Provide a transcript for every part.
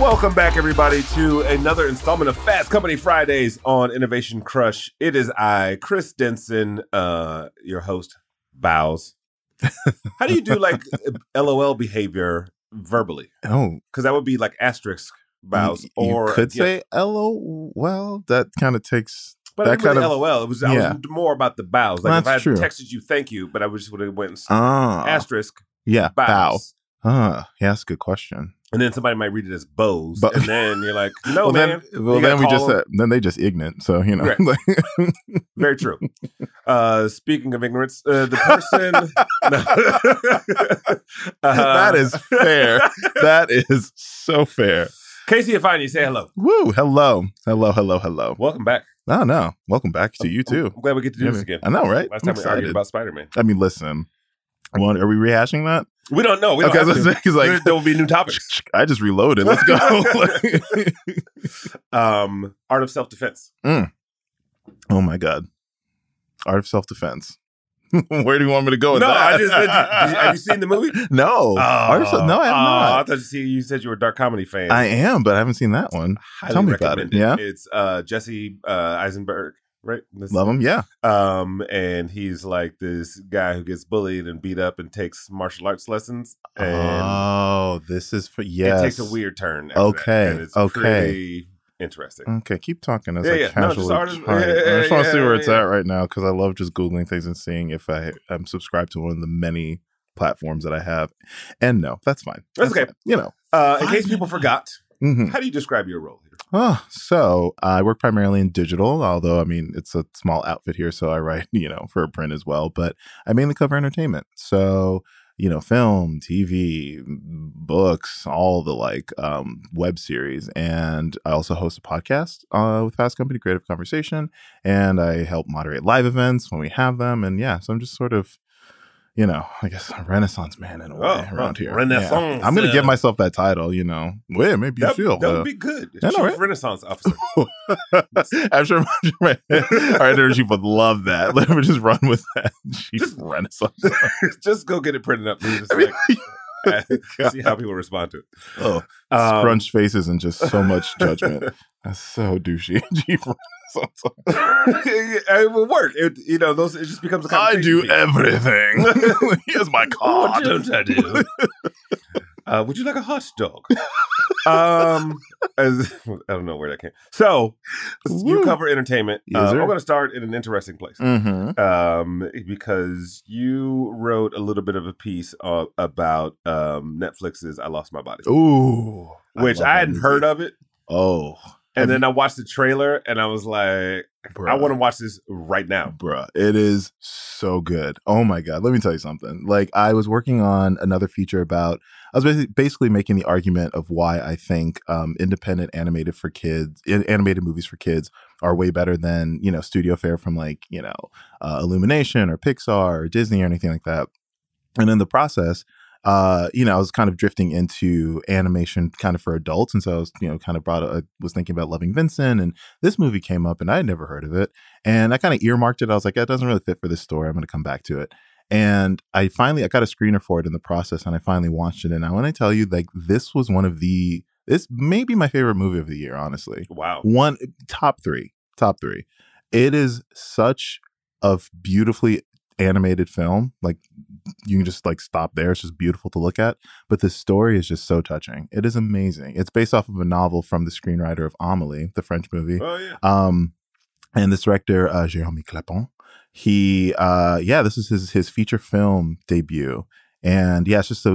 Welcome back, everybody, to another installment of Fast Company Fridays on Innovation Crush. It is I, Chris Denson, your host, Bows. How do you do, like, LOL behavior verbally? Oh. Because that would be, like, asterisk Bows. You could say LOL. Well, that kind of takes... But I didn't really LOL. It was, I was more about the bows. Like, that's if I had texted you, thank you, but I just would have went and said, asterisk, bows. Bow. Yeah, that's a good question. And then somebody might read it as bows. And then you're like, no, well, man. Then they just ignorant. So, you know. Right. Very true. Speaking of ignorance, the person. That is fair. That is so fair. KC Ifeanyi, say hello. Woo. Hello. Welcome back. Oh, no. Welcome back to you, too. I'm glad we get to do this again. I know, right? Last time we argued about Spider Man. I mean, listen. Well, are we rehashing that? We don't know. We don't there will be new topics. I just reloaded. Let's go. Art of Self Defense. Mm. Oh, my God. Art of Self Defense. Where do you want me to go with that? No, have you seen the movie? No. No, I have not. I thought you said you were a dark comedy fan. I am, but I haven't seen that one. Tell me about it. Yeah. It's Jesse Eisenberg, right? Love him, yeah. And he's like this guy who gets bullied and beat up and takes martial arts lessons. And this is for, yes. It takes a weird turn. Okay. And it's pretty interesting. Okay, keep talking as I casually I just want to see where it's at right now, because I love just Googling things and seeing if I'm subscribed to one of the many platforms that I have. And no, that's fine. That's okay. Fine. You know, in case people forgot, how do you describe your role here? So I work primarily in digital, although, I mean, it's a small outfit here, so I write, you know, for print as well, but I mainly cover entertainment. So, you know, film, TV, books, all the like, web series. And I also host a podcast with Fast Company, Creative Conversation. And I help moderate live events when we have them. And yeah, so I'm just sort of, you know, I guess a Renaissance man in a way around here. Renaissance. Yeah. I'm going to give myself that title, you know. Well, maybe you feel. That would be good. Chief Renaissance Officer. I'm sure my editors would love that. Let me just run with that. Chief Renaissance. Just go get it printed up. Just see how people respond to it. Oh, scrunch faces and just so much judgment. That's so douchey. Chief it will work. It just becomes a conversation. I do everything. Here's my card. What don't I do? Would you like a hot dog? I don't know where that came. So you cover entertainment. We're going to start in an interesting place because you wrote a little bit of a piece about Netflix's "I Lost My Body," which I hadn't heard of it. Oh. And then I watched the trailer and I was like, I want to watch this right now. Bruh, it is so good. Oh my God. Let me tell you something. Like, I was working on another feature about, I was basically making the argument of why I think independent animated movies for kids are way better than, you know, studio fare from like, you know, Illumination or Pixar or Disney or anything like that. And in the process, you know, I was kind of drifting into animation kind of for adults. And so I was, you know, kind of was thinking about Loving Vincent, and this movie came up and I had never heard of it. And I kind of earmarked it. I was like, that doesn't really fit for this story. I'm going to come back to it. And I got a screener for it in the process, and I finally watched it. And I want to tell you, like, this was this may be my favorite movie of the year, honestly. Wow. Top three. It is such a beautifully animated film. Like, you can just like stop there. It's just beautiful to look at, but the story is just so touching. It is amazing. It's based off of a novel from the screenwriter of Amélie, the French movie. And this director, Jeremy Clapin, he this is his feature film debut. And yeah, it's just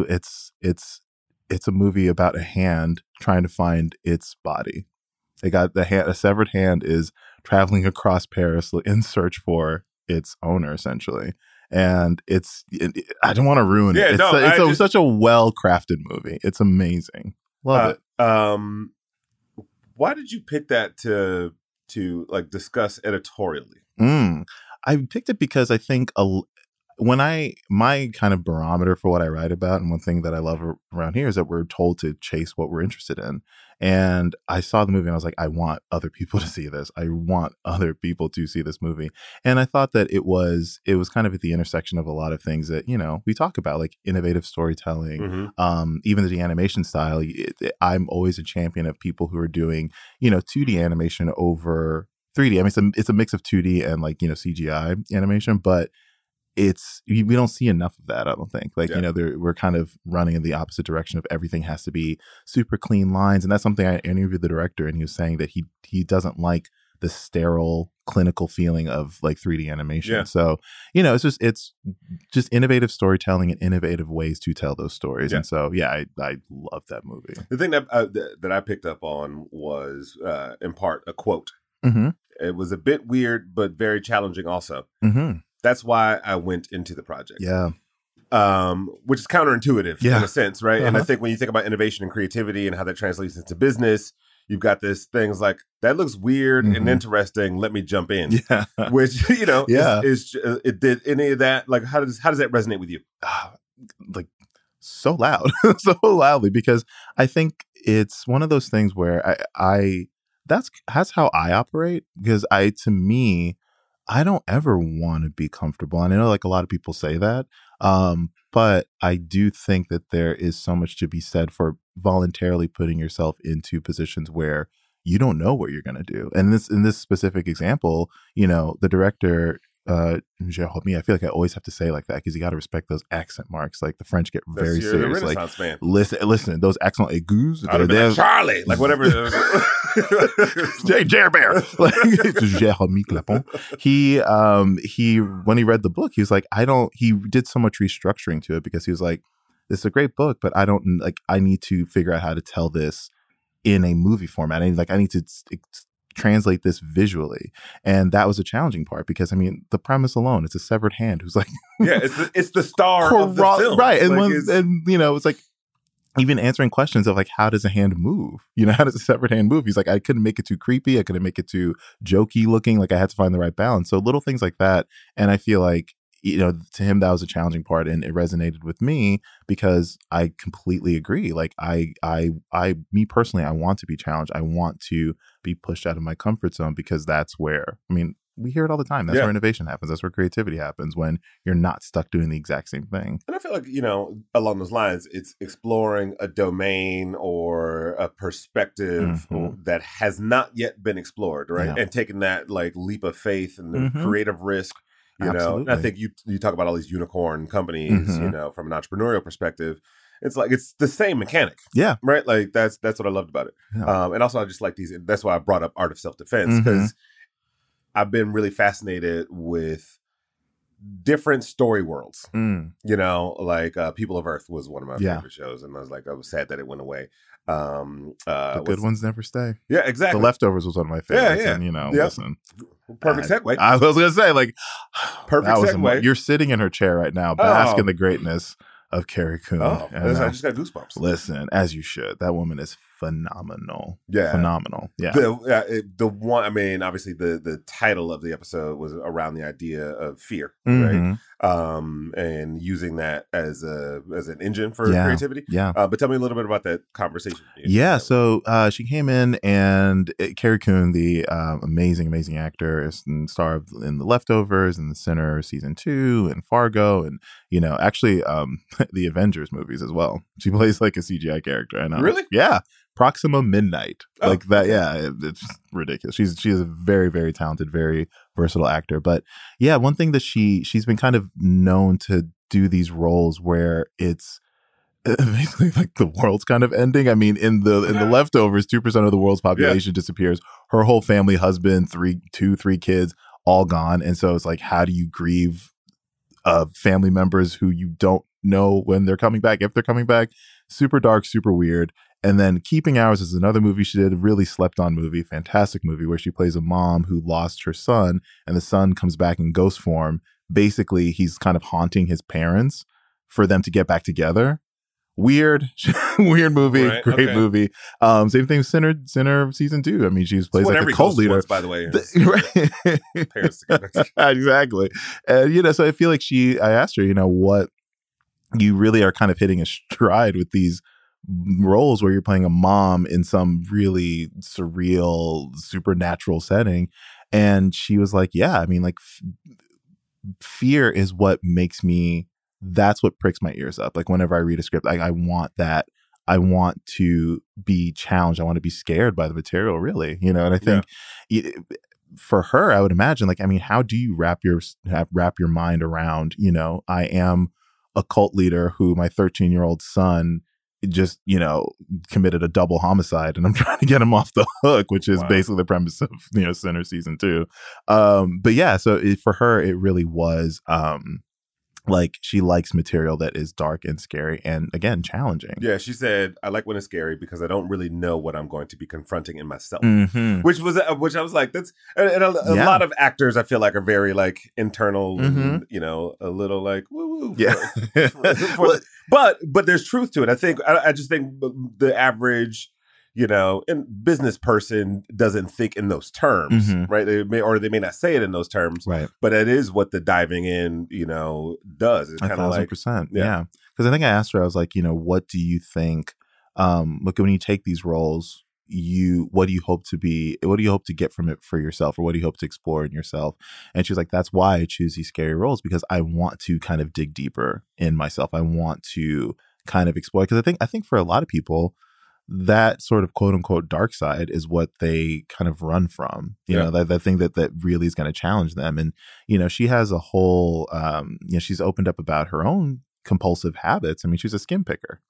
it's a movie about a hand trying to find its body. They got a severed hand is traveling across Paris in search for its owner, essentially. And I don't want to ruin it. Such a well-crafted movie. It's amazing. Love it. Why did you pick that to like discuss editorially? I picked it because I think my kind of barometer for what I write about, and one thing that I love around here is that we're told to chase what we're interested in. And I saw the movie and I was like, I want other people to see this. I want other people to see this movie. And I thought that it was kind of at the intersection of a lot of things that, you know, we talk about, like innovative storytelling, even the animation style. I'm always a champion of people who are doing, you know, 2D animation over 3D. I mean, it's a mix of 2D and, like, you know, CGI animation, but we don't see enough of that, I don't think. Like, you know, we're kind of running in the opposite direction of everything has to be super clean lines. And that's something I interviewed the director, and he was saying that he doesn't like the sterile clinical feeling of, like, 3D animation. Yeah. So, you know, it's just innovative storytelling and innovative ways to tell those stories. Yeah. And so, yeah, I love that movie. The thing that I picked up on was, in part, a quote. Mm-hmm. It was a bit weird, but very challenging also. Mm-hmm. That's why I went into the project. Yeah. Which is counterintuitive in a sense, right? Uh-huh. And I think when you think about innovation and creativity and how that translates into business, you've got this things like, that looks weird and interesting, let me jump in. Yeah. Which, you know, it did any of that, like, how does that resonate with you? Like, so loud, so loudly, because I think it's one of those things where that's how I operate, because I don't ever want to be comfortable. And I know, like, a lot of people say that, but I do think that there is so much to be said for voluntarily putting yourself into positions where you don't know what you're going to do. And in this specific example, you know, the director, Jeremy, I feel like I always have to say like that because you got to respect those accent marks. Like, the French get very serious. Like, man. Listen, those accent aigus. Like, Charlie, like whatever. Bear. Jeremy Clapin. He when he read the book, he was like, he did so much restructuring to it because he was like, this is a great book, but I need to figure out how to tell this in a movie format. And like, I need to translate this visually, and that was a challenging part because I mean the premise alone, it's a severed hand who's like it's the star of the film, right? And like, and you know, it's like even answering questions of like, how does a hand move? You know, how does a severed hand move? He's like, I couldn't make it too creepy, I couldn't make it too jokey looking, like I had to find the right balance. So little things like that, and I feel like, you know, to him that was a challenging part, and it resonated with me because I completely agree. Like me personally, I want to be challenged. I want to be pushed out of my comfort zone because that's where, I mean, we hear it all the time. That's where innovation happens. That's where creativity happens, when you're not stuck doing the exact same thing. And I feel like, you know, along those lines, it's exploring a domain or a perspective that has not yet been explored, right? Yeah. And taking that like leap of faith and the creative risk. You Absolutely. Know, and I think you talk about all these unicorn companies, you know, from an entrepreneurial perspective, it's like, it's the same mechanic. Yeah. Right. Like that's what I loved about it. Yeah. And also I just like these, that's why I brought up Art of Self Defense, because I've been really fascinated with different story worlds, you know, like People of Earth was one of my favorite shows. And I was like, I was sad that it went away. The good ones never stay. Yeah, exactly. The Leftovers was one of my favorites. Yeah. And, you know, listen. Perfect segue. I was going to say, like, perfect segue. You're sitting in her chair right now, bask in the greatness of Carrie Coon. Oh, and, I just got goosebumps. Listen, as you should. That woman is phenomenal. Yeah. Phenomenal. Yeah. The one, I mean, obviously the title of the episode was around the idea of fear, right? And using that as an engine for creativity. Yeah. But tell me a little bit about that conversation. Yeah. So she came in, and Carrie Coon, the amazing, amazing actor, is star of in The Leftovers and The Sinner season 2 and Fargo, and, you know, actually the Avengers movies as well. She plays like a CGI character. I know. Really? Yeah. Proxima Midnight, like that. Yeah, it's ridiculous. She is a very, very talented, very versatile actor. But yeah, one thing that she's been kind of known to do these roles where it's basically like the world's kind of ending. I mean, in the Leftovers, 2% of the world's population disappears. Her whole family, husband, three kids, all gone. And so it's like, how do you grieve family members who you don't know when they're coming back, if they're coming back? Super dark, super weird. And then Keeping Hours is another movie she did, a really slept-on movie, fantastic movie, where she plays a mom who lost her son, and the son comes back in ghost form. Basically, he's kind of haunting his parents for them to get back together, Weird movie, right, great movie. Same thing, Sinner season 2. I mean, she plays like a cult leader. By the way, parents exactly. And so I feel like I asked her, what you really are kind of hitting a stride with these roles where you're playing a mom in some really surreal supernatural setting, and she was like, "Yeah, I mean, like fear is what makes me." That's what pricks my ears up. Like whenever I read a script, I want that. I want to be challenged. I want to be scared by the material, really. And I think for her, I would imagine, like, I mean, how do you wrap your mind around, I am a cult leader who my 13-year-old son just, committed a double homicide and I'm trying to get him off the hook, which is basically the premise of, Sinner season 2. But yeah, so for her, it really was, like she likes material that is dark and scary and, again, challenging. Yeah, she said, I like when it's scary because I don't really know what I'm going to be confronting in myself. Mm-hmm. Which I was like, that's... And a lot of actors, I feel like, are very, like, internal, and, a little, like, woo-woo. Yeah. But there's truth to it. I think... I just think the average... and business person doesn't think in those terms, right? They may not say it in those terms, right? But that is what the diving in, does. It's kind of like 1,000%, yeah. Because I think I asked her, I was like, what do you think? Look, when you take these roles, what do you hope to get from it for yourself, or what do you hope to explore in yourself? And she was like, that's why I choose these scary roles, because I want to kind of dig deeper in myself. I want to kind of explore, because I think for a lot of people, that sort of quote unquote dark side is what they kind of run from, that thing that really is going to challenge them. And, she has a whole, she's opened up about her own compulsive habits. I mean, she's a skin picker,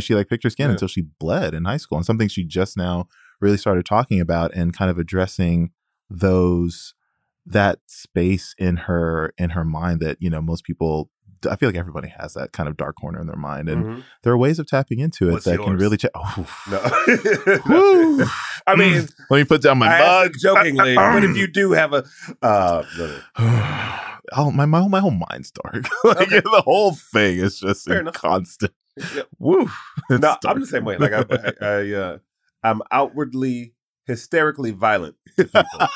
she like picked her skin until she bled in high school, and something she just now really started talking about and kind of addressing that space in her mind that, most people, I feel like everybody has that kind of dark corner in their mind, and there are ways of tapping into it. What's that yours? Can really no. I mean, let me put down my mug jokingly. What if you do have a my whole mind's dark. The whole thing is just constant. Yep. Woo. No, I'm the same way. Like I'm outwardly hysterically violent to people.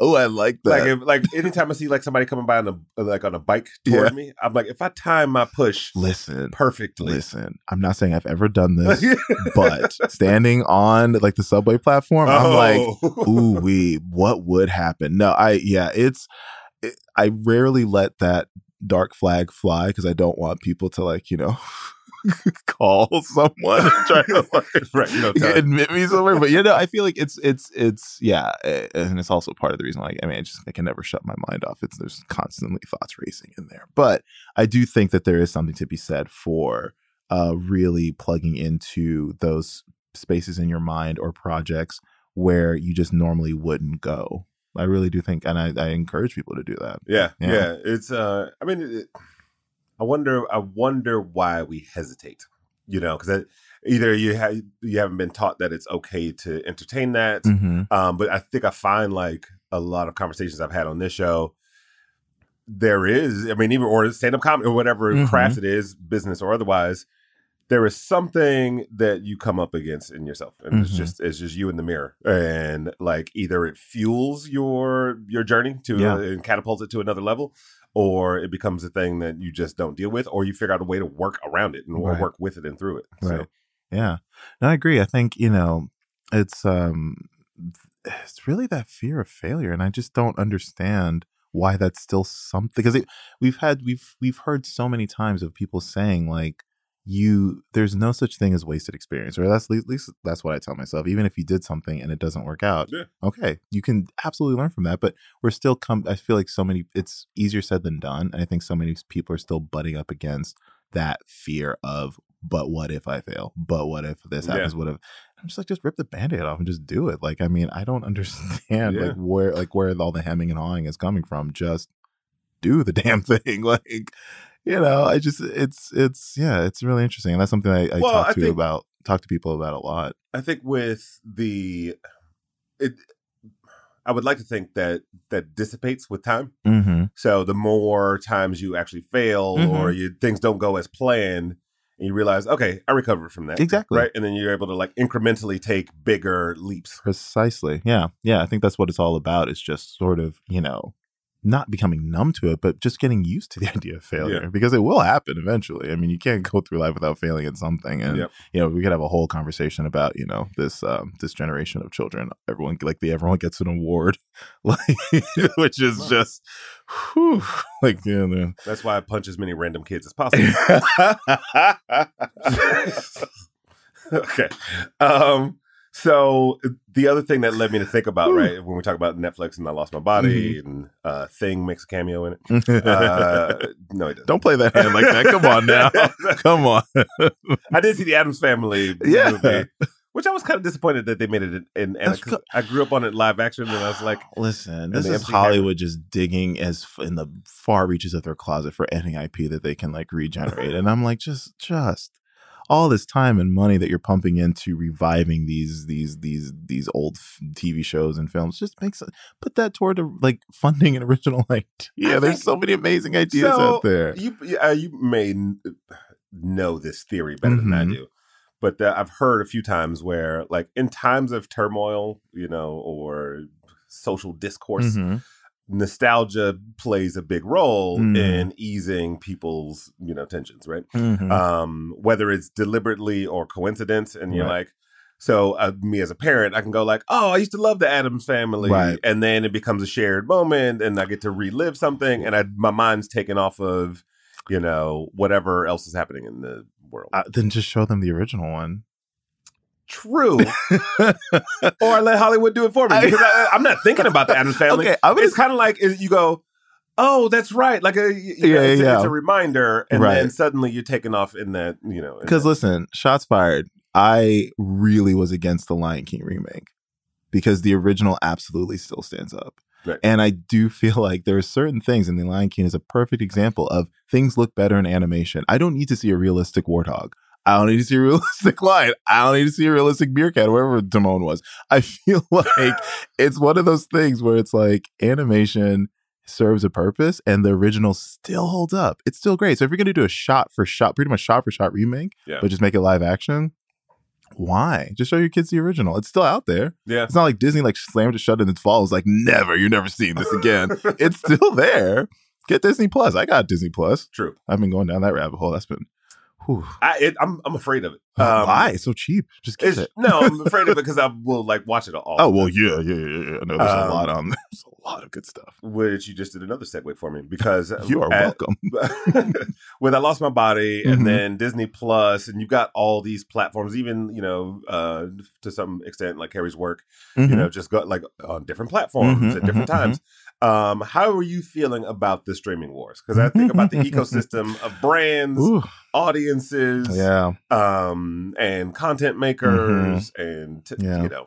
Oh, I like that. Like anytime I see like somebody coming by on a bike toward me, I'm like, if I time my push perfectly. Listen, I'm not saying I've ever done this, but standing on like the subway platform, I'm like, ooh wee, what would happen? No, I rarely let that dark flag fly because I don't want people to like, call someone and try to admit me somewhere, but I feel like it's and it's also part of the reason. Like, I mean, I can never shut my mind off. There's constantly thoughts racing in there, but I do think that there is something to be said for really plugging into those spaces in your mind or projects where you just normally wouldn't go. I really do think, and I encourage people to do that. Yeah. It's I wonder why we hesitate, because either you haven't been taught that it's okay to entertain that. But I think I find like a lot of conversations I've had on this show, there is, I mean, even or stand-up comedy or whatever craft it is, business or otherwise, there is something that you come up against in yourself, and it's just you in the mirror, and like either it fuels your journey to and catapults it to another level, or it becomes a thing that you just don't deal with, or you figure out a way to work around it and or work with it and through it. Right. So. Yeah. No, I agree. I think, it's really that fear of failure. And I just don't understand why that's still something, because we've heard so many times of people saying like, there's no such thing as wasted experience, or that's at least that's what I tell myself. Even if you did something and it doesn't work out, okay, you can absolutely learn from that. But we're still I feel like so many, it's easier said than done, and I think so many people are still butting up against that fear of, but what if I fail? But what if this happens? Yeah. What if? I'm just like, just rip the Band-Aid off and just do it. Like, I mean, I don't understand where all the hemming and hawing is coming from. Just do the damn thing, like. I just, it's really interesting. And that's something I talk to people about a lot. I think with I would like to think that dissipates with time. So the more times you actually fail or things don't go as planned, and you realize, okay, I recovered from that. Exactly. Right. And then you're able to like incrementally take bigger leaps. Precisely. Yeah. Yeah. I think that's what it's all about. It's just sort of, you know, not becoming numb to it, but just getting used to the idea of failure, because it will happen eventually. I mean, you can't go through life without failing at something. And, you know, we could have a whole conversation about, you know, this this generation of children. Everyone like everyone gets an award, like which is just like, you know. That's why I punch as many random kids as possible. Okay. So the other thing that led me to think about, right, when we talk about Netflix and I Lost My Body and Thing makes a cameo in it. No, it doesn't. Don't play that hand like that. Come on now. Come on. I did see the Addams Family movie, which I was kind of disappointed that they made it in I grew up on it live action, and I was like, listen, this is Hollywood just digging as in the far reaches of their closet for any IP that they can like regenerate. And I'm like, just. All this time and money that you're pumping into reviving these old TV shows and films, just makes sense. Put that toward like funding an original idea. There's so many amazing ideas out there. You may know this theory better than I do, but I've heard a few times where, like, in times of turmoil, you know, or social discourse, nostalgia plays a big role in easing people's, you know, tensions, right? Whether it's deliberately or coincidence, and you're like, so me as a parent, I can go like, oh, I used to love the Addams Family, and then it becomes a shared moment, and I get to relive something, and my mind's taken off of, you know, whatever else is happening in the world. Then just show them the original one. True. Or let Hollywood do it for me, because I'm not thinking about the Addams Family. Okay, it's kind of like you go, oh, that's right. Like it's a reminder, and then suddenly you're taking off in that, you know. Because listen, shots fired. I really was against the Lion King remake because the original absolutely still stands up. Right. And I do feel like there are certain things, and the Lion King is a perfect example of things look better in animation. I don't need to see a realistic warthog. I don't need to see a realistic lion. I don't need to see a realistic meerkat, wherever Timon was. I feel like it's one of those things where it's like animation serves a purpose and the original still holds up. It's still great. So if you're going to do a shot for shot remake, but just make it live action, why? Just show your kids the original. It's still out there. Yeah. It's not like Disney like slammed it shut and it falls like, never, you're never seeing this again. It's still there. Get Disney Plus. I got Disney Plus. True. I've been going down that rabbit hole. That's been... I'm afraid of it. Why? It's so cheap. Just get it. No, I'm afraid of it because I will like watch it all. Oh, well, yeah. No, there's a lot on there. There's a lot of good stuff. Which you just did another segue for me, because you are welcome. When I Lost My Body, and then Disney Plus, and you've got all these platforms, even, you know, to some extent, like Carrie's work, you know, just got like on different platforms at different times. How are you feeling about the streaming wars? Because I think about the ecosystem of brands, audiences, and content makers, and you know,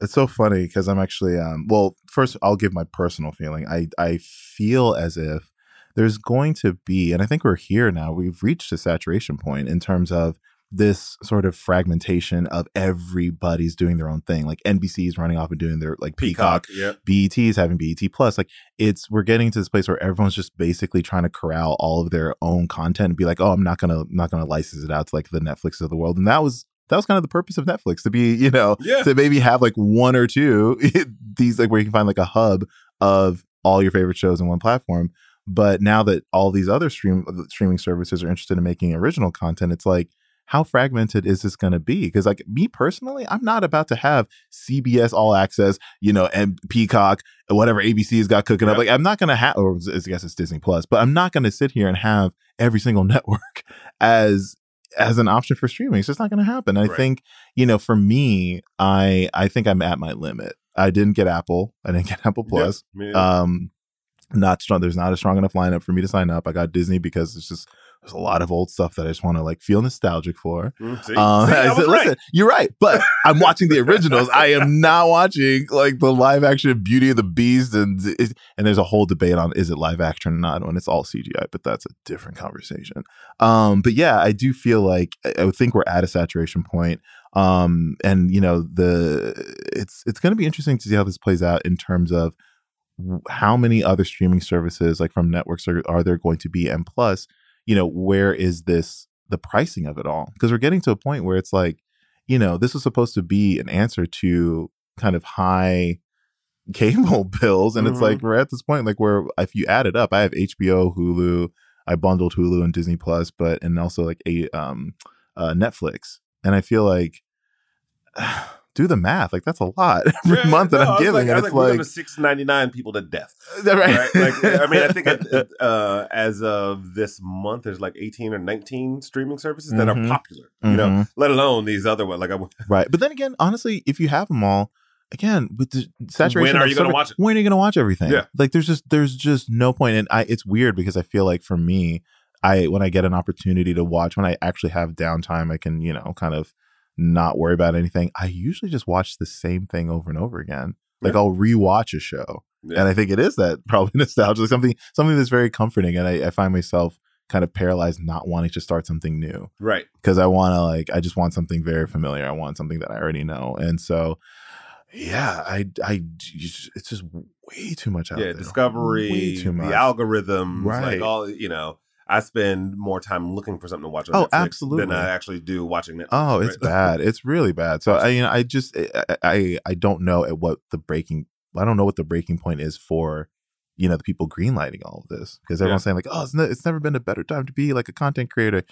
it's so funny because I'm actually well, first I'll give my personal feeling. I feel as if there's going to be, and I think we're here now. We've reached a saturation point in terms of this sort of fragmentation of everybody's doing their own thing. Like NBC is running off and doing their like Peacock. BET is having BET Plus. Like we're getting to this place where everyone's just basically trying to corral all of their own content and be like, oh, I'm not gonna license it out to like the Netflix of the world. And that was kind of the purpose of Netflix, to be, you know, to maybe have like one or two these like where you can find like a hub of all your favorite shows in one platform. But now that all these other streaming services are interested in making original content, it's like, how fragmented is this going to be? Because like me personally, I'm not about to have CBS All Access, you know, and Peacock, whatever ABC's got cooking up. Like I'm not going to have, or I guess it's Disney Plus, but I'm not going to sit here and have every single network as an option for streaming. It's just not going to happen. I think, you know, for me, I think I'm at my limit. I didn't get Apple. I didn't get Apple Plus. Not strong. There's not a strong enough lineup for me to sign up. I got Disney because it's just, there's a lot of old stuff that I just want to like feel nostalgic for. See, I said, listen, you're right, but I'm watching the originals. I am not watching like the live action of Beauty and the Beast, and there's a whole debate on is it live action or not when it's all CGI, but that's a different conversation. But yeah, I do feel like I think we're at a saturation point. And you know, it's going to be interesting to see how this plays out in terms of how many other streaming services like from networks are there going to be, and plus, you know, where is this the pricing of it all, because we're getting to a point where it's like, you know, this was supposed to be an answer to kind of high cable bills, and mm-hmm. it's like we're at this point like where if you add it up, I have HBO, Hulu, I bundled Hulu and Disney Plus, but and also like a Netflix, and I feel like do the math, like that's a lot every month that I'm giving. Like, and it's like $6.99 people to death, right? Like, I mean, I think as of this month, there's like 18 or 19 streaming services that mm-hmm. are popular, you mm-hmm. know, let alone these other ones. Like, right? But then again, honestly, if you have them all. Again, with the saturation, when are you going to watch it? When are you going to watch everything? Yeah, like there's just no point. And it's weird because I feel like for me, when I get an opportunity to watch, when I actually have downtime, I can, you know, kind of not worry about anything. I usually just watch the same thing over and over again. Like I'll rewatch a show, and I think it is that probably nostalgia, like something that's very comforting. And I find myself kind of paralyzed, not wanting to start something new, right? Because I just want something very familiar. I want something that I already know, and so. Yeah, it's just way too much out there. Yeah, discovery, the algorithms, right. Like all, you know, I spend more time looking for something to watch on Netflix absolutely. Than I actually do watching Netflix. Oh, it's bad. It's really bad. So, I don't know I don't know what the breaking point is for, you know, the people greenlighting all of this. Because everyone's saying like, oh, it's never been a better time to be like a content creator.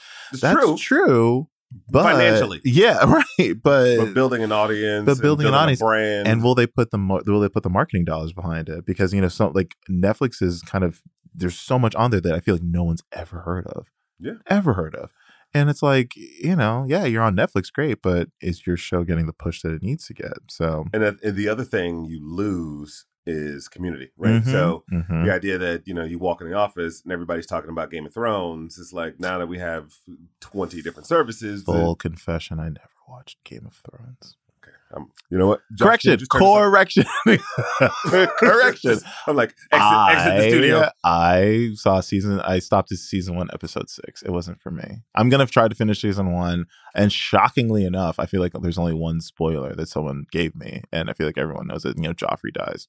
That's true. But financially, yeah, right. But building an audience, a brand, and will they put the marketing dollars behind it? Because, you know, so like Netflix is kind of, there's so much on there that I feel like no one's ever heard of. Yeah, and it's like, you know, yeah, you're on Netflix, great, but is your show getting the push that it needs to get? So, and the other thing you lose is community, right? Mm-hmm, so the idea that, you know, you walk in the office and everybody's talking about Game of Thrones, it's like now that we have 20 different services. Full confession, I never watched Game of Thrones. Okay, you know what? Josh, correction. Correction. I'm like, exit the studio. I stopped at season 1, episode 6. It wasn't for me. I'm gonna try to finish season 1, and shockingly enough, I feel like there's only one spoiler that someone gave me, and I feel like everyone knows it. You know, Joffrey dies.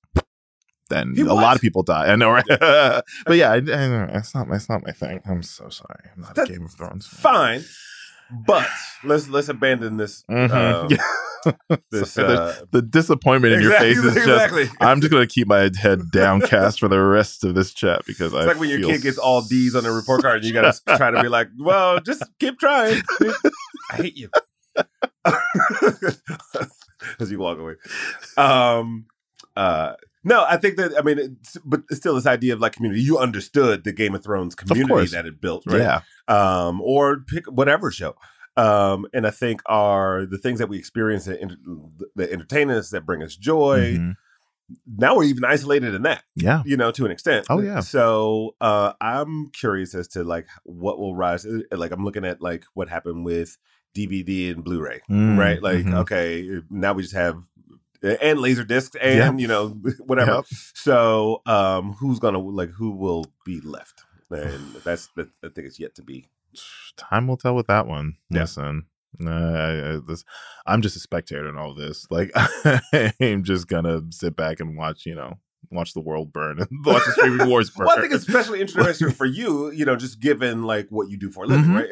Then a lot of people die. I know, right? Yeah. But yeah, it's not my thing. I'm so sorry. I'm not a Game of Thrones fan. Fine. But let's abandon this. The disappointment in your face is just. I'm just going to keep my head downcast for the rest of this chat because it's like when your kid gets all D's on a report card and you got to try to be like, well, just keep trying. I hate you as you walk away. No, I think that, I mean, but still this idea of like community. You understood the Game of Thrones community that it built, right? Yeah. Or pick whatever show. And I think are the things that we experience that entertain us, that bring us joy. Mm-hmm. Now we're even isolated in that. Yeah. You know, to an extent. Oh, yeah. So I'm curious as to like what will rise. Like I'm looking at like what happened with DVD and Blu-ray, right? Like, okay, now we just have... and laser discs and, you know, whatever. Yep. So who will be left? And that's I think it's yet to be. Time will tell with that one. Yeah. Listen, I'm just a spectator in all of this. Like, I'm just going to sit back and watch, you know, watch the world burn and watch the streaming wars burn. Well, I think it's especially interesting for you, you know, just given like what you do for a living, right?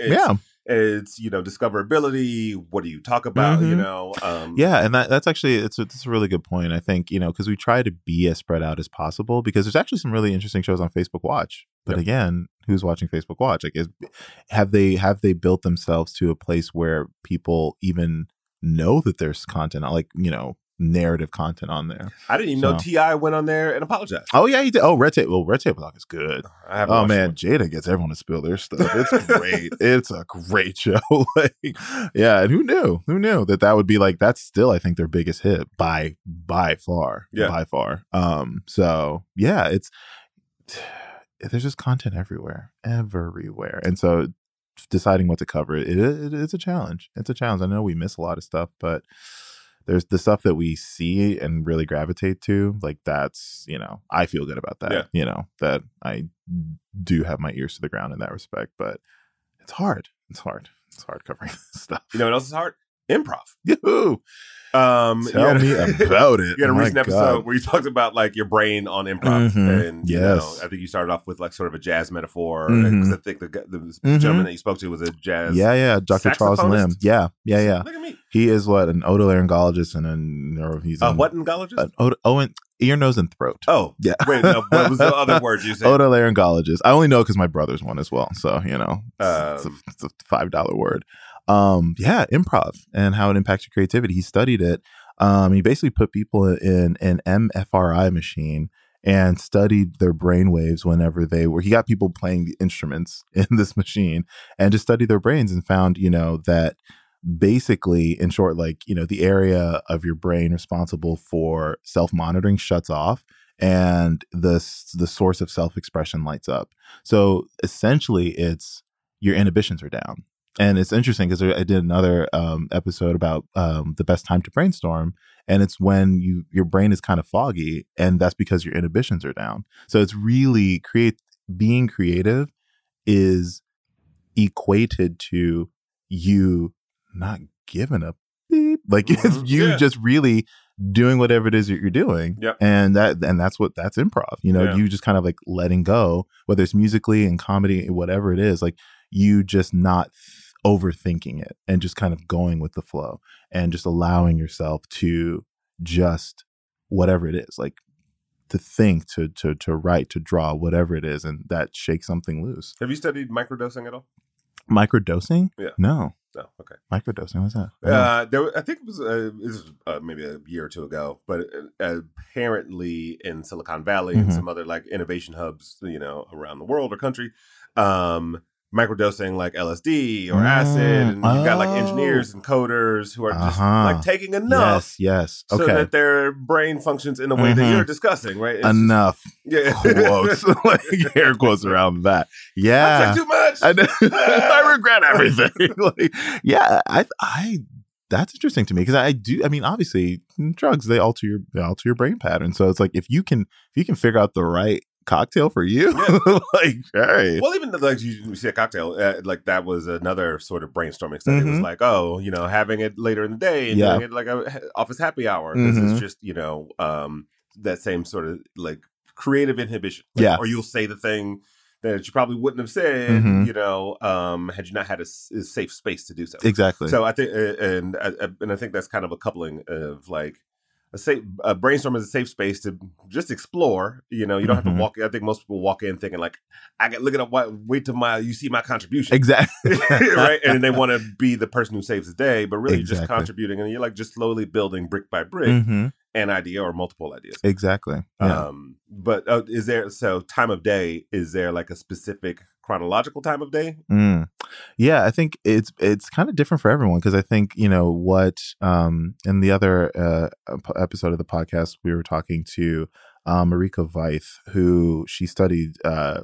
It's, you know, discoverability. What do you talk about? You know, and that's actually it's a really good point. I think, you know, because we try to be as spread out as possible because there's actually some really interesting shows on Facebook Watch. But again, who's watching Facebook Watch? Like, have they built themselves to a place where people even know that there's content? Like, you know, narrative content on there. I didn't even know T.I. went on there and apologized. Oh yeah, he did. Oh, Red Tape. Well, Red Tape Talk is good. Oh man, Jada gets everyone to spill their stuff. It's great. It's a great show. Like, yeah, and who knew that would be like that's still I think their biggest hit by far. Yeah, by far. So yeah, it's there's just content everywhere, and so deciding what to cover it's a challenge. It's a challenge. I know we miss a lot of stuff, but. There's the stuff that we see and really gravitate to, like that's, you know, I feel good about that, you know, that I do have my ears to the ground in that respect, but it's hard covering this stuff. You know what else is hard? improv. Yoo-hoo. Tell me about it. You had a recent episode where you talked about like your brain on improv, and you know, I think you started off with like sort of a jazz metaphor. Because I think the gentleman that you spoke to was a jazz. Dr. Charles Lim. Look at me. He is what, an otolaryngologist and a neuromusician. What oncologist? Ear, nose, and throat. Oh, yeah. Wait, no, what was the other word you said? Otolaryngologist. I only know because my brother's one as well. So you know, it's a $5 word. Improv and how it impacts your creativity. He studied it. He basically put people in an MFRI machine and studied their brain waves whenever they were. He got people playing the instruments in this machine and just studied their brains and found, you know, that basically, in short, like, you know, the area of your brain responsible for self-monitoring shuts off, and the source of self-expression lights up. So essentially, it's your inhibitions are down. And it's interesting because I did another episode about the best time to brainstorm. And it's when your brain is kind of foggy, and that's because your inhibitions are down. So it's really being creative is equated to you not giving a beep. Like it's just really doing whatever it is that you're doing. Yep. And that's improv. You know, you just kind of like letting go, whether it's musically and comedy, whatever it is, like you just not overthinking it and just kind of going with the flow and just allowing yourself to just whatever it is, like to think, to write, to draw, whatever it is, and that shakes something loose. Have you studied microdosing at all? Microdosing? Yeah. No. No. Okay. Microdosing. What's that? I think it was maybe a year or two ago, but apparently in Silicon Valley and some other like innovation hubs, you know, around the world or country, microdosing like LSD or acid, and you've got like engineers and coders who are just like taking enough, so that their brain functions in the way that you're discussing, right? It's enough, quotes, like air quotes around that. Yeah, I took too much. I regret everything. I that's interesting to me because I do. I mean, obviously, drugs they alter your brain pattern. So it's like if you can figure out the right cocktail for you, like, all right. Well, even like you see a cocktail, like that was another sort of brainstorming study. It was like, having it later in the day and doing it like a office happy hour. This is just, you know, that same sort of like creative inhibition. Like, or you'll say the thing that you probably wouldn't have said, you know, had you not had a safe space to do so. Exactly. So I think, and I think that's kind of a coupling of like, a brainstorm is a safe space to just explore. You know, you don't have to walk. I think most people walk in thinking like, I can look at wait till you see my contribution. Exactly. Right. And they want to be the person who saves the day, but really just contributing. And you're like just slowly building brick by brick an idea or multiple ideas. Exactly. Yeah. But time of day, is there like a specific chronological time of day? Yeah, I think it's kind of different for everyone because I think, you know, what in the other episode of the podcast, we were talking to Marika Veith, who she studied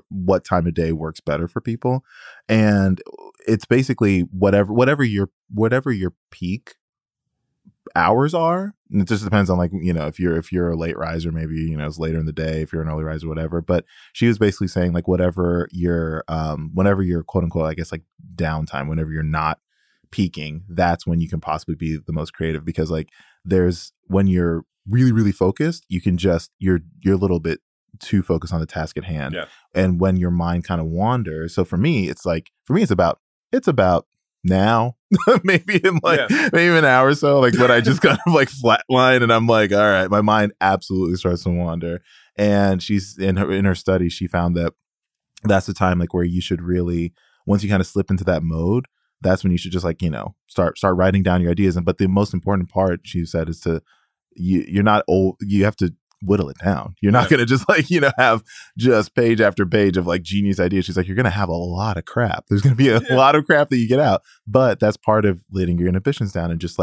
what time of day works better for people. And it's basically whatever your peak hours are. And it just depends on like, you know, if you're a late riser, maybe, you know, it's later in the day, if you're an early riser, whatever. But she was basically saying like whenever you're quote unquote, I guess, like downtime, whenever you're not peaking, that's when you can possibly be the most creative, because like when you're really, really focused, you can just, you're a little bit too focused on the task at hand. Yeah. And when your mind kind of wanders. So for me, it's about now, maybe in maybe an hour or so, like when I just kind of like flatline and I'm like, all right, my mind absolutely starts to wander. And she's in her study, she found that that's the time like where you should really, once you kind of slip into that mode, that's when you should just like, you know, start writing down your ideas. And but the most important part, she said, is to you're not old. You have to whittle it down. You're not going to just like, you know, have just page after page of like genius ideas. She's like, you're going to have a lot of crap. There's going to be a lot of crap that you get out, but that's part of letting your inhibitions down and just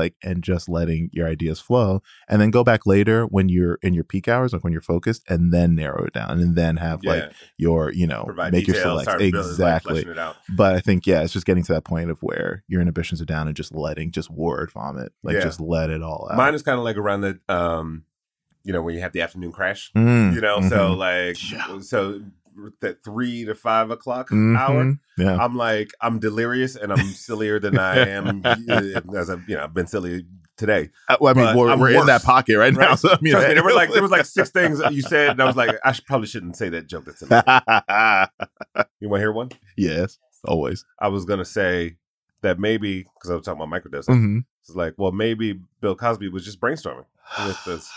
letting your ideas flow, and then go back later when you're in your peak hours, like when you're focused, and then narrow it down and then have like your, you know, provide make details, your selects. Exactly. But I think, it's just getting to that point of where your inhibitions are down and just letting word vomit, like just let it all out. Mine is kind of like around the, you know, when you have the afternoon crash, you know, so that 3 to 5 o'clock hour. Yeah. I'm like, I'm delirious and I'm sillier than I am. As I've, you know, I've been silly today. Well, I mean, we're in that pocket right now. So, I mean, trust me, there was like 6 things you said, and I was like, I probably shouldn't say that joke. That's you want to hear one? Yes, always. I was gonna say that maybe because I was talking about microdosing. Mm-hmm. It's like, well, maybe Bill Cosby was just brainstorming with this.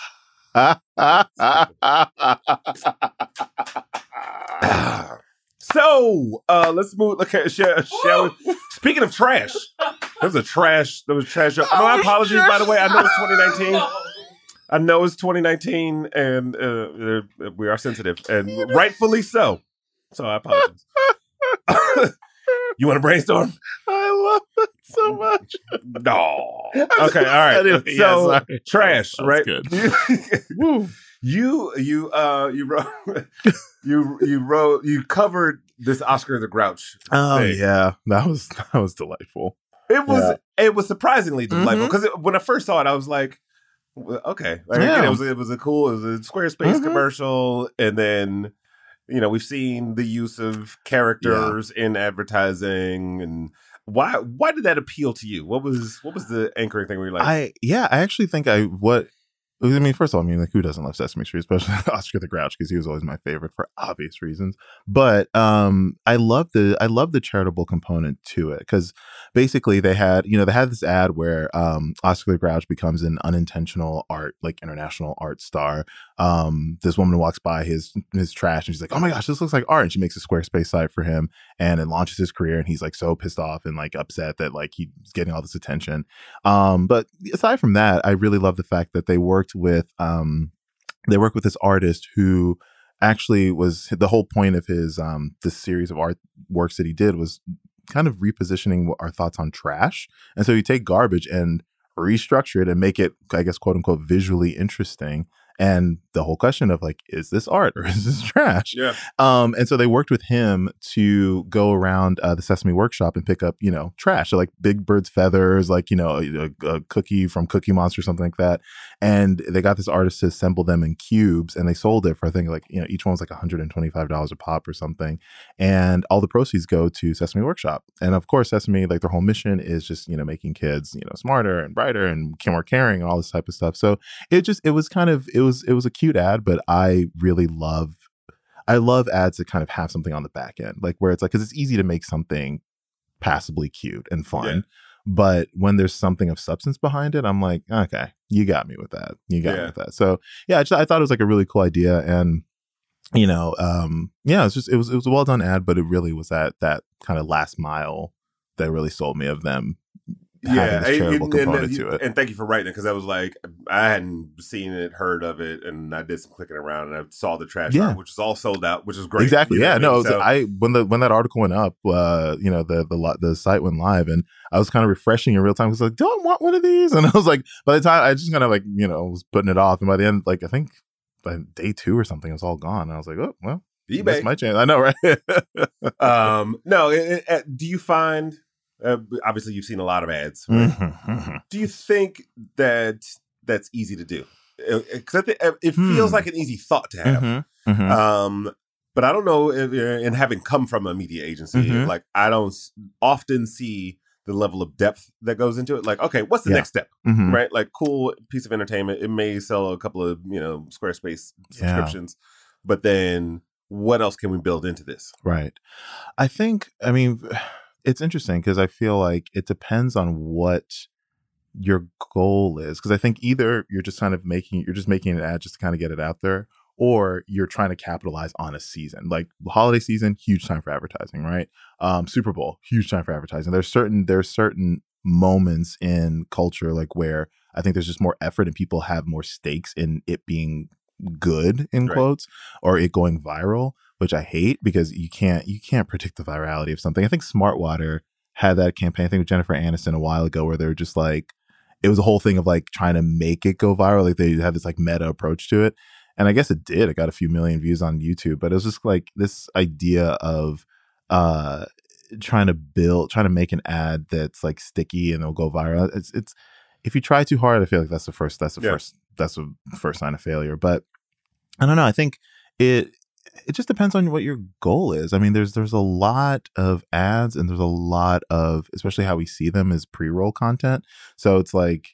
So let's move. Okay, shall we? Speaking of trash, there was trash. My apologies, by the way. I know it's 2019. I know it's 2019, and we are sensitive, and rightfully so. So I apologize. You want to brainstorm? I love it so much. No. Okay, all right. Anyway, so yeah, trash, right? Good. You covered this Oscar the Grouch thing. Oh yeah, that was delightful. It was surprisingly delightful because when I first saw it, I was like, okay, like, yeah. it was a Squarespace commercial, and then. You know, we've seen the use of characters in advertising, and why did that appeal to you? What was the anchoring thing where you're like? I mean, who doesn't love Sesame Street, especially Oscar the Grouch, because he was always my favorite for obvious reasons. But I love the charitable component to it, because basically they had this ad where Oscar the Grouch becomes an unintentional international art star. This woman walks by his trash and she's like, oh my gosh, this looks like art, and she makes a Squarespace site for him, and it launches his career, and he's like so pissed off and like upset that like he's getting all this attention. But aside from that, I really love the fact that they worked with this artist who actually was the whole point of his this series of art works that he did was kind of repositioning our thoughts on trash. And so you take garbage and restructure it and make it, I guess, quote unquote, visually interesting. And the whole question of like, is this art or is this trash? Yeah. And so they worked with him to go around the Sesame Workshop and pick up, you know, trash. So like Big Bird's feathers, like, you know, a cookie from Cookie Monster, something like that. And they got this artist to assemble them in cubes, and they sold it for, I think, like, you know, each one was like $125 a pop or something. And all the proceeds go to Sesame Workshop. And of course, Sesame, like their whole mission is just, you know, making kids, you know, smarter and brighter and more caring and all this type of stuff. So it was a cute ad, but I love ads that kind of have something on the back end, like where it's like, because it's easy to make something passably cute and fun, but when there's something of substance behind it, I'm like, okay, you got me with that. So yeah, I thought it was like a really cool idea, and you know, it was a well done ad, but it really was that kind of last mile that really sold me of them. Yeah, and thank you for writing it, because I was like, I hadn't seen it, heard of it, and I did some clicking around, and I saw the trash art, which is all sold out, which is great. Exactly. Yeah. No. When that article went up, you know, the site went live, and I was kind of refreshing in real time. I was like, do I want one of these? And I was like, by the time I just kind of like, you know, was putting it off, and by the end, like I think by day 2 or something, it was all gone. And I was like, oh well, eBay. That's my chance. I know, right? No. Do you find? Obviously, you've seen a lot of ads. Right? Do you think that that's easy to do? Because it feels like an easy thought to have. But I don't know if, and having come from a media agency, like I don't often see the level of depth that goes into it. Like, okay, what's the next step? Right? Like, cool piece of entertainment. It may sell a couple of, you know, Squarespace subscriptions, but then what else can we build into this? Right. I think. I mean. It's interesting because I feel like it depends on what your goal is. Because I think either you're just making an ad just to kind of get it out there, or you're trying to capitalize on a season. Like holiday season, huge time for advertising, right? Super Bowl, huge time for advertising. There's certain moments in culture like where I think there's just more effort and people have more stakes in it being good in quotes or it going viral. Which I hate because you can't predict the virality of something. I think Smart Water had that campaign, I think with Jennifer Aniston a while ago, where they were just like, it was a whole thing of like trying to make it go viral. Like they had this like meta approach to it. And I guess it did. It got a few million views on YouTube, but it was just like this idea of trying to make an ad that's like sticky and it'll go viral. It's if you try too hard, I feel like that's the first sign of failure. But I don't know. I think it. it just depends on what your goal is. I mean, there's a lot of ads, and there's a lot of, especially how we see them, is pre-roll content. So it's like,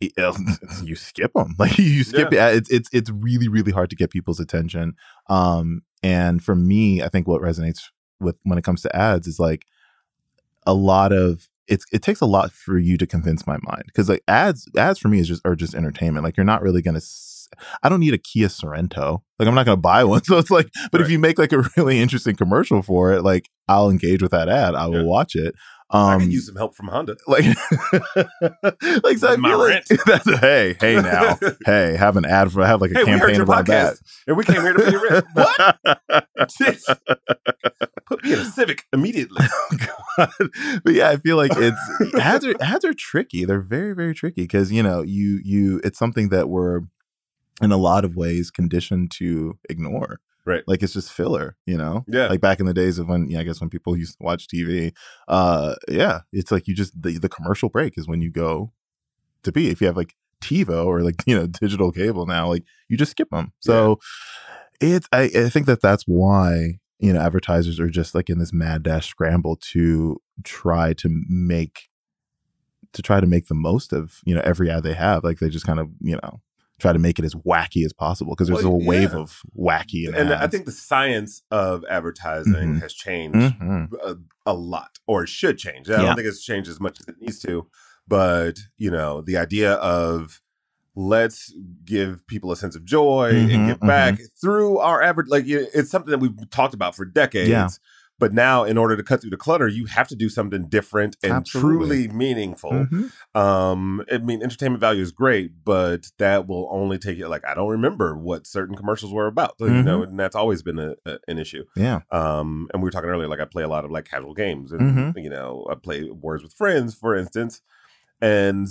you skip them, like you skip it. It's really, really hard to get people's attention. And for me, I think what resonates with when it comes to ads is like a lot of, it takes a lot for you to convince my mind, because like ads for me are just entertainment. Like, you're not really going to, I don't need a Kia Sorento. Like, I'm not going to buy one. So it's like, but if you make like a really interesting commercial for it, like, I'll engage with that ad. I will watch it. I can use some help from Honda. Like, like, so I feel like that's a, hey now, hey, have an ad for, have like a campaign about that. And we came here to pay your rent. What? Put me in a Civic immediately. Oh, God. But yeah, I feel like it's ads are tricky. They're very, very tricky, because you it's something that we're in a lot of ways conditioned to ignore. Right. Like, it's just filler, Yeah. Like back in the days of when, I guess when people used to watch TV, it's like you just, the commercial break is when you go to pee. If you have like TiVo or like, digital cable now, like you just skip them. So I think that's why, advertisers are just like in this mad dash scramble to try to make the most of, every ad they have. Like, they just kind of, try to make it as wacky as possible, because there's a wave of wacky. And I think the science of advertising has changed a lot, or it should change. I don't think it's changed as much as it needs to, but the idea of let's give people a sense of joy and give back through our advert, like it's something that we've talked about for decades. Yeah. But now, in order to cut through the clutter, you have to do something different and truly meaningful. I mean, entertainment value is great, but that will only take you. Like, I don't remember what certain commercials were about, and that's always been an issue. Yeah. And we were talking earlier, like, I play a lot of like casual games, and I play Words with Friends, for instance, and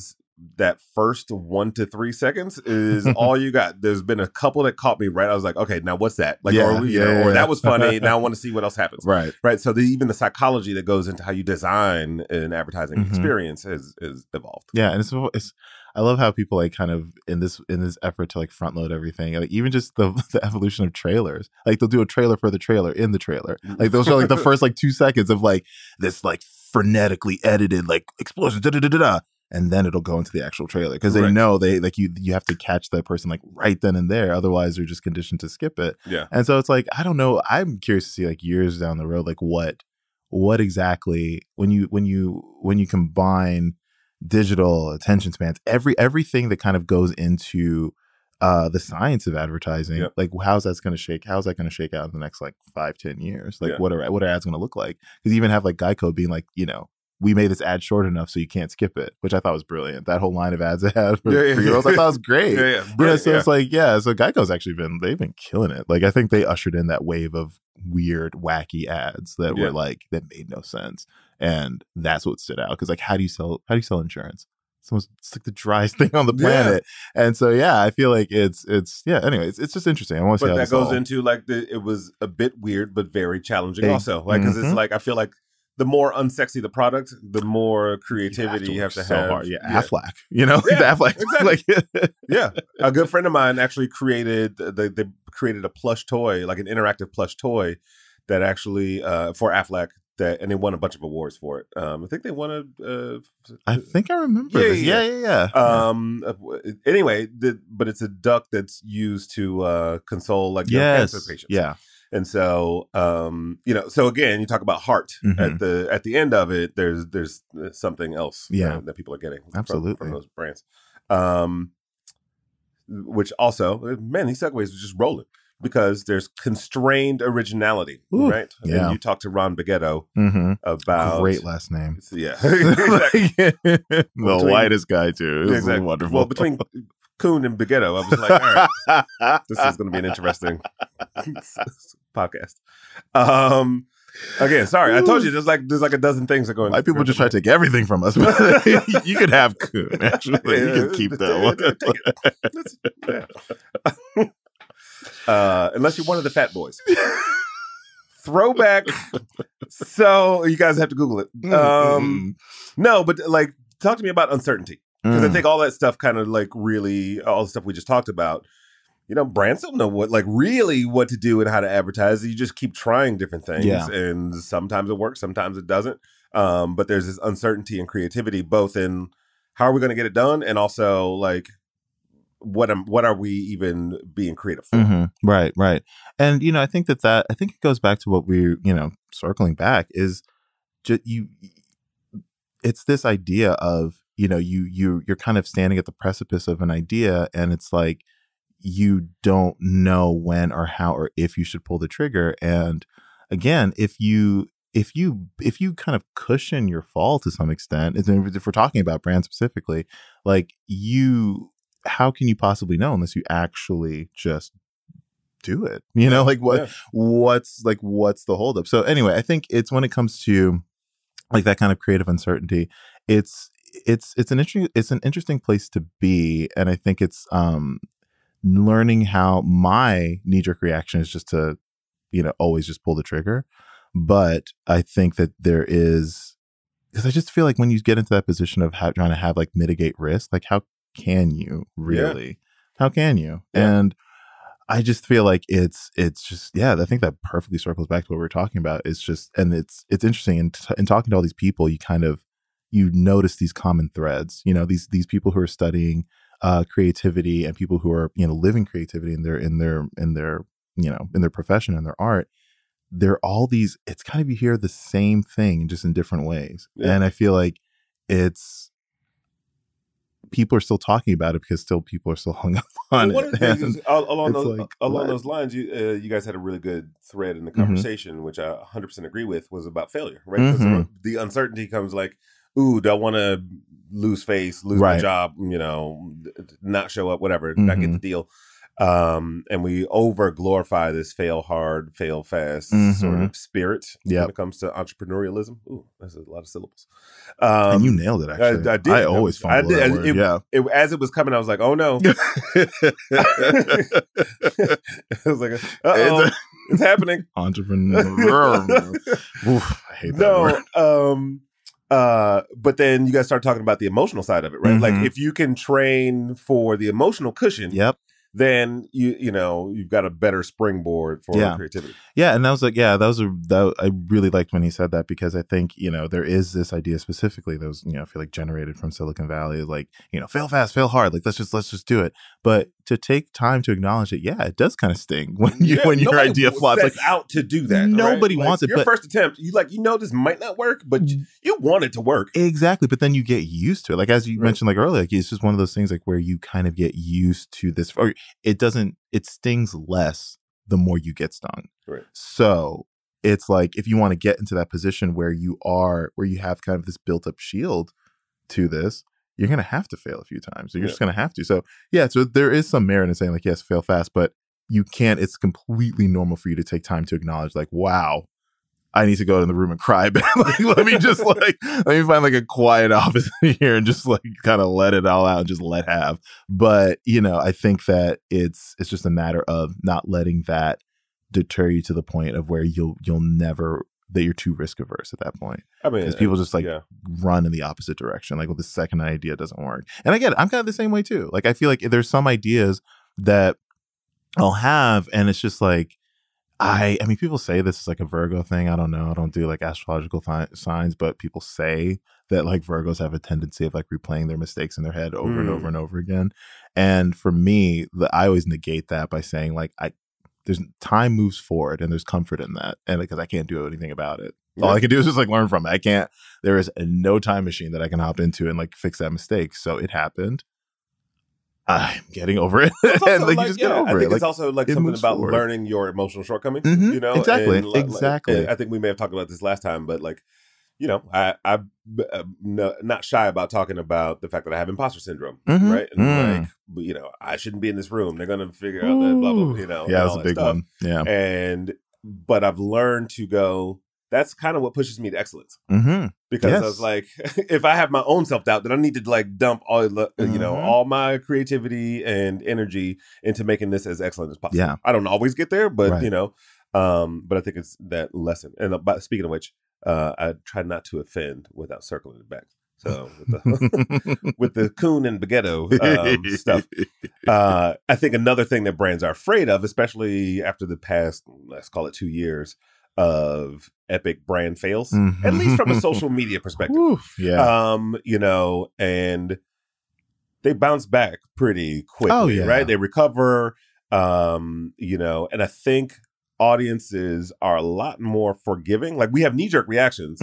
that first 1 to 3 seconds is all you got. There's been a couple that caught me, right? I was like, okay, now what's that? Like, or that was funny. Now I want to see what else happens. Right. So even the psychology that goes into how you design an advertising experience has evolved. Yeah. And it's I love how people like kind of in this effort to like front load everything, like even just the evolution of trailers. Like, they'll do a trailer for the trailer in the trailer. Like, they'll show like the first like 2 seconds of like this like frenetically edited like explosion, da da da da da. And then it'll go into the actual trailer, because they know they like you have to catch that person like right then and there. Otherwise, they're just conditioned to skip it. Yeah. And so it's like, I don't know. I'm curious to see like years down the road, like what exactly when you combine digital attention spans, everything that kind of goes into the science of advertising, like how's that going to shake out in the next like 5-10 years? Like what are ads going to look like? Because even have like Geico being like, we made this ad short enough so you can't skip it, which I thought was brilliant. That whole line of ads I had for years, I thought was great. It's like, so Geico's actually they've been killing it. Like, I think they ushered in that wave of weird, wacky ads that were like, that made no sense. And that's what stood out. Because like, how do you sell insurance? It's like the driest thing on the planet. Yeah. And so, I feel like anyway, it's just interesting. I want to see how that goes into like, it was a bit weird, but very challenging also. Like, because it's like, I feel like, the more unsexy the product, the more creativity you have to have. So hard. Aflac, Aflac. Exactly. Like, a good friend of mine actually created a plush toy, like an interactive plush toy, that actually for Aflac, and they won a bunch of awards for it. I think they won a. I think I remember. Yeah. Anyway, but it's a duck that's used to console like cancer patients. Yeah. And so, so again, you talk about heart at the end of it. There's something else that people are getting from those brands, which also, man, these segues are just rolling, because there's constrained originality, right? And you talk to Ron Baghetto about great last name. Yeah, the whitest guy too. Exactly. Wonderful. Well, between Coon and Baghetto, I was like, all right, this is going to be an interesting podcast. Again, sorry, I told you there's like a dozen things that go in. Why people just try to take everything from us? You could have Coon, actually. You could keep that one. Unless you're one of the Fat Boys. Throwback. So you guys have to Google it. No, but like, talk to me about uncertainty. Because I think all that stuff kind of like really, all the stuff we just talked about, you know, brands don't know what, like, really what to do and how to advertise. You just keep trying different things, and sometimes it works, sometimes it doesn't. But there's this uncertainty and creativity, both in how are we going to get it done, and also like what are we even being creative for? Mm-hmm. Right, right. And you know, I think that I think it goes back to what we, you know, circling back is just you. It's this idea of, you know, you're kind of standing at the precipice of an idea, and it's like you don't know when or how or if you should pull the trigger. And again, if you kind of cushion your fall to some extent, if we're talking about brands specifically, like how can you possibly know unless you actually just do it? You know, like what's the holdup? So anyway, I think it's when it comes to like that kind of creative uncertainty, it's an interesting place to be. And I think it's learning how my knee-jerk reaction is just to, you know, always just pull the trigger. But I think that there is, because I just feel like when you get into that position of trying to have like mitigate risk, like how can you really? Yeah. How can you? Yeah. And I just feel like it's just, yeah, I think that perfectly circles back to what we were talking about. It's just, and it's interesting. And in talking to all these people, you kind of, you notice these common threads, you know, these people who are studying creativity and people who are, you know, living creativity in their profession and their art. There are all these, it's kind of, you hear the same thing just in different ways. Yeah. And I feel like people are still talking about it because people are still hung up on it. One of the things is, along those lines, you guys had a really good thread in the conversation, which I 100% agree with, was about failure, right? Because the uncertainty comes like, ooh, don't want to lose face, lose my job, you know, not show up, whatever, not get the deal. And we over glorify this fail hard, fail fast sort of spirit when it comes to entrepreneurialism. Ooh, that's a lot of syllables. And you nailed it, actually. I did. I always fumble that word. As it was coming, I was like, oh no. I was like, uh-oh, it's happening. Entrepreneur. Oof, I hate that word. But then you guys start talking about the emotional side of it, right? Like if you can train for the emotional cushion. Yep. Then you know you've got a better springboard for creativity. Yeah, and that was like I really liked when he said that, because I think, you know, there is this idea specifically that was, you know, I feel like generated from Silicon Valley, like, you know, fail fast, fail hard, like let's just do it. But to take time to acknowledge it, it does kind of sting when your idea flops. Like out to do that, nobody wants it. Your first attempt, you like, you know, this might not work, but you want it to work. Exactly, but then you get used to it. Like as you mentioned, like earlier, like, it's just one of those things like where you kind of get used to this. Or it stings less the more you get stung. Right. So it's like, if you want to get into that position where you have kind of this built up shield to this, you're going to have to fail a few times. So you're just going to have to. So so there is some merit in saying like, yes, fail fast, but you can't, it's completely normal for you to take time to acknowledge like, wow, I need to go in the room and cry. But like, let me find like a quiet office in here and just like kind of let it all out and just let have. But, you know, I think that it's just a matter of not letting that deter you to the point of where you'll never, that you're too risk averse at that point. I mean, because people just like run in the opposite direction. Like, well, the second idea doesn't work. And again, I'm kind of the same way too. Like, I feel like there's some ideas that I'll have and it's just like, I mean, people say this is like a Virgo thing. I don't know. I don't do like astrological signs, but people say that like Virgos have a tendency of like replaying their mistakes in their head over and over and over again. And for me, I always negate that by saying like, there's time moves forward and there's comfort in that. And because I can't do anything about it. All I can do is just like learn from it. There is no time machine that I can hop into and like fix that mistake. So it happened. I'm getting over it. And like, you just get over it. I think it's also like something about learning your emotional shortcomings, you know? Exactly. And, exactly. Like, I think we may have talked about this last time, but like, you know, I'm not shy about talking about the fact that I have imposter syndrome, right? And like, you know, I shouldn't be in this room. They're going to figure out that blah, blah, you know. Yeah, that's a big one. Yeah. But I've learned to go, that's kind of what pushes me to excellence. Because I was like, if I have my own self-doubt, then I need to like dump all, you know, all my creativity and energy into making this as excellent as possible. Yeah. I don't always get there, but you know, but I think it's that lesson. And speaking of which, I try not to offend without circling it back. So with the coon and baguetto stuff, I think another thing that brands are afraid of, especially after the past, let's call it 2 years of epic brand fails, at least from a social media perspective. You know, and they bounce back pretty quickly, right? They recover, you know, and I think audiences are a lot more forgiving. Like, we have knee-jerk reactions,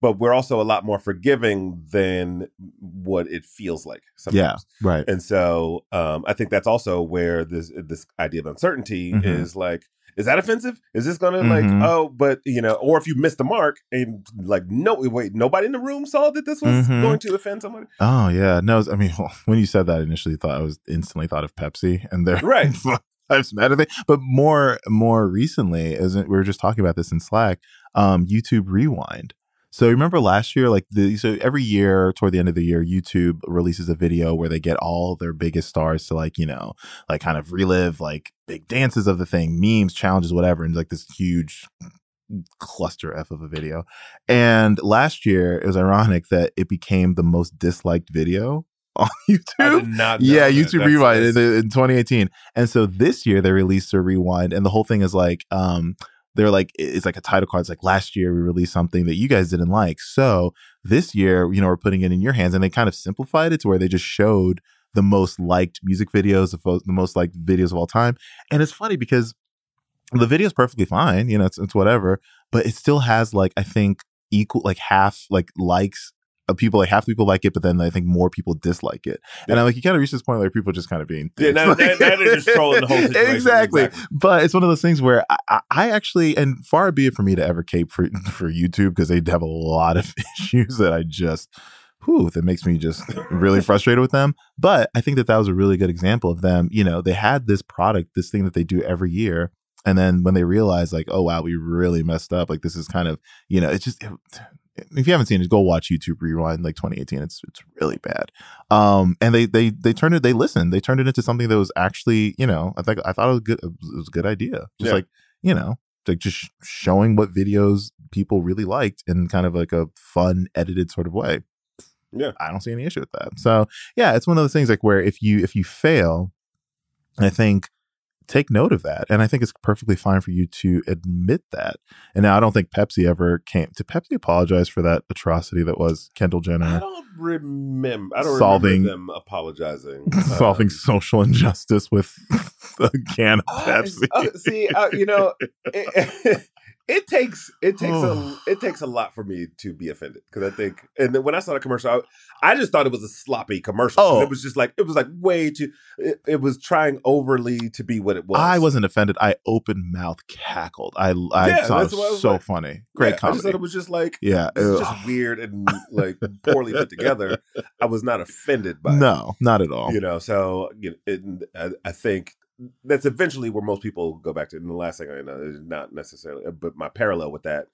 but we're also a lot more forgiving than what it feels like sometimes. And so I think that's also where this idea of uncertainty is like, is that offensive? Is this gonna like, oh, but you know, or if you missed the mark and like, no, wait, nobody in the room saw that this was going to offend somebody? Oh yeah, no, I mean, when you said that initially, I instantly thought of Pepsi and their life's matter thing. But more recently, as we were just talking about this in Slack, YouTube Rewind. So remember last year, like so every year toward the end of the year, YouTube releases a video where they get all their biggest stars to like, you know, like kind of relive like big dances of the thing, memes, challenges, whatever, and like this huge cluster F of a video. And last year, it was ironic that it became the most disliked video on YouTube. I did not know that. YouTube That's Rewind in 2018. And so this year they released a Rewind, and the whole thing is like, they're like, it's like a title card. It's like, last year we released something that you guys didn't like, so this year, you know, we're putting it in your hands. And they kind of simplified it to where they just showed the most liked music videos, the most liked videos of all time. And it's funny because the video is perfectly fine, you know, it's whatever, but it still has like, I think equal, like half like likes of people, like half the people like it, but then I think more people dislike it. And I'm like, you kind of reach this point where people just kind of being things. Yeah, like, that is just trolling the whole situation. Exactly. But it's one of those things where I actually, and far be it for me to ever cape for YouTube, because they have a lot of issues that I just, that makes me just really frustrated with them. But I think that was a really good example of them. You know, they had this product, this thing that they do every year. And then when they realized like, oh, wow, we really messed up. Like, this is kind of, you know, it's just... If you haven't seen it, go watch YouTube Rewind like 2018. It's really bad. And they turned it. They listened. They turned it into something that was actually, you know, I thought it was good. It was a good idea. Just like, you know, like just showing what videos people really liked in kind of like a fun edited sort of way. Yeah, I don't see any issue with that. So yeah, it's one of those things like where if you fail, I think, take note of that. And I think it's perfectly fine for you to admit that. And now I don't think Pepsi ever came. Did Pepsi apologize for that atrocity that was Kendall Jenner? I don't remember them apologizing. Solving social injustice with a can of Pepsi. You know, it takes a lot for me to be offended, because I think, and then when I saw the commercial, I just thought it was a sloppy commercial. Oh. It was like way too. It was trying overly to be what it was. I wasn't offended. I open mouth cackled. I thought it was so like, funny. Great comedy. I just thought it was just like it's just weird and like poorly put together. I was not offended by it. No, not at all. You know, so I think. That's eventually where most people go back to. And the last thing I know is not necessarily, but my parallel with that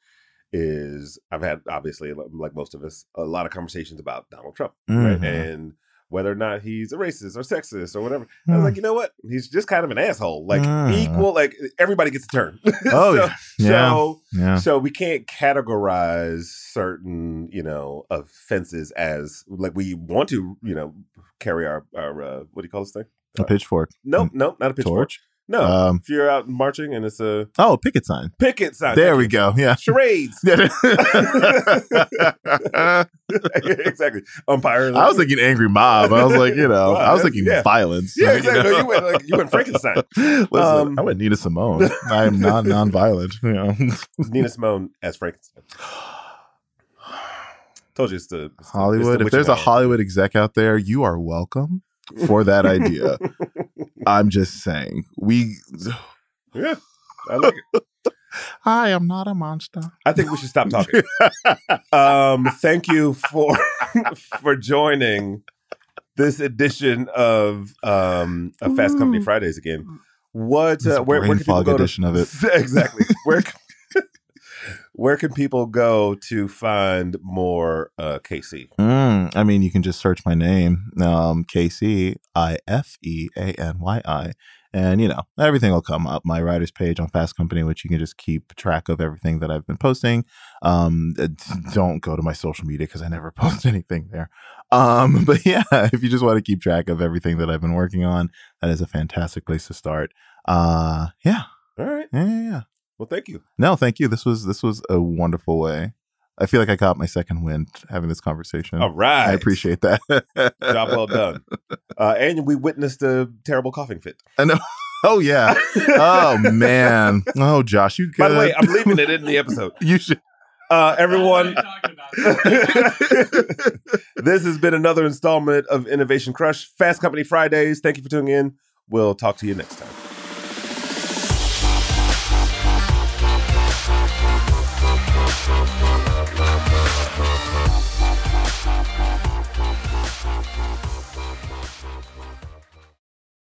is I've had, obviously, like most of us, a lot of conversations about Donald Trump, right? And whether or not he's a racist or sexist or whatever. I was like, you know what? He's just kind of an asshole. Like equal, like everybody gets a turn. So we can't categorize certain, you know, offenses as like we want to, you know, carry our what do you call this thing? A pitchfork? Nope, not a pitchfork. Torch? No, if you're out marching and it's a picket sign. Picket sign. There we go. Yeah, charades. Exactly. Umpire. I was thinking angry mob. I was like, you know, I was thinking violence. Yeah, exactly. You know? No, you went Frankenstein. Listen, I went Nina Simone. I am non-violent. You know, Nina Simone as Frankenstein. Told you it's Hollywood. If there's a Hollywood exec out there, you are welcome. For that idea. I'm just saying. Yeah, I like it. I am not a monster. I think we should stop talking. Thank you for joining this edition of Fast Company Fridays again. What where can people go edition to, of it? Exactly. Where can people go to find more KC? I mean, you can just search my name, KC Ifeanyi, And, you know, everything will come up. My writer's page on Fast Company, which you can just keep track of everything that I've been posting. Don't go to my social media because I never post anything there. But yeah, if you just want to keep track of everything that I've been working on, that is a fantastic place to start. Yeah. All right. Yeah. Well, thank you. No, thank you. This was a wonderful way. I feel like I got my second wind having this conversation. All right. I appreciate that. Job well done. And we witnessed a terrible coughing fit. I know. Oh, yeah. Oh, man. Oh, Josh, you good? By the way, I'm leaving it in the episode. You should. Everyone, this has been another installment of Innovation Crush. Fast Company Fridays. Thank you for tuning in. We'll talk to you next time.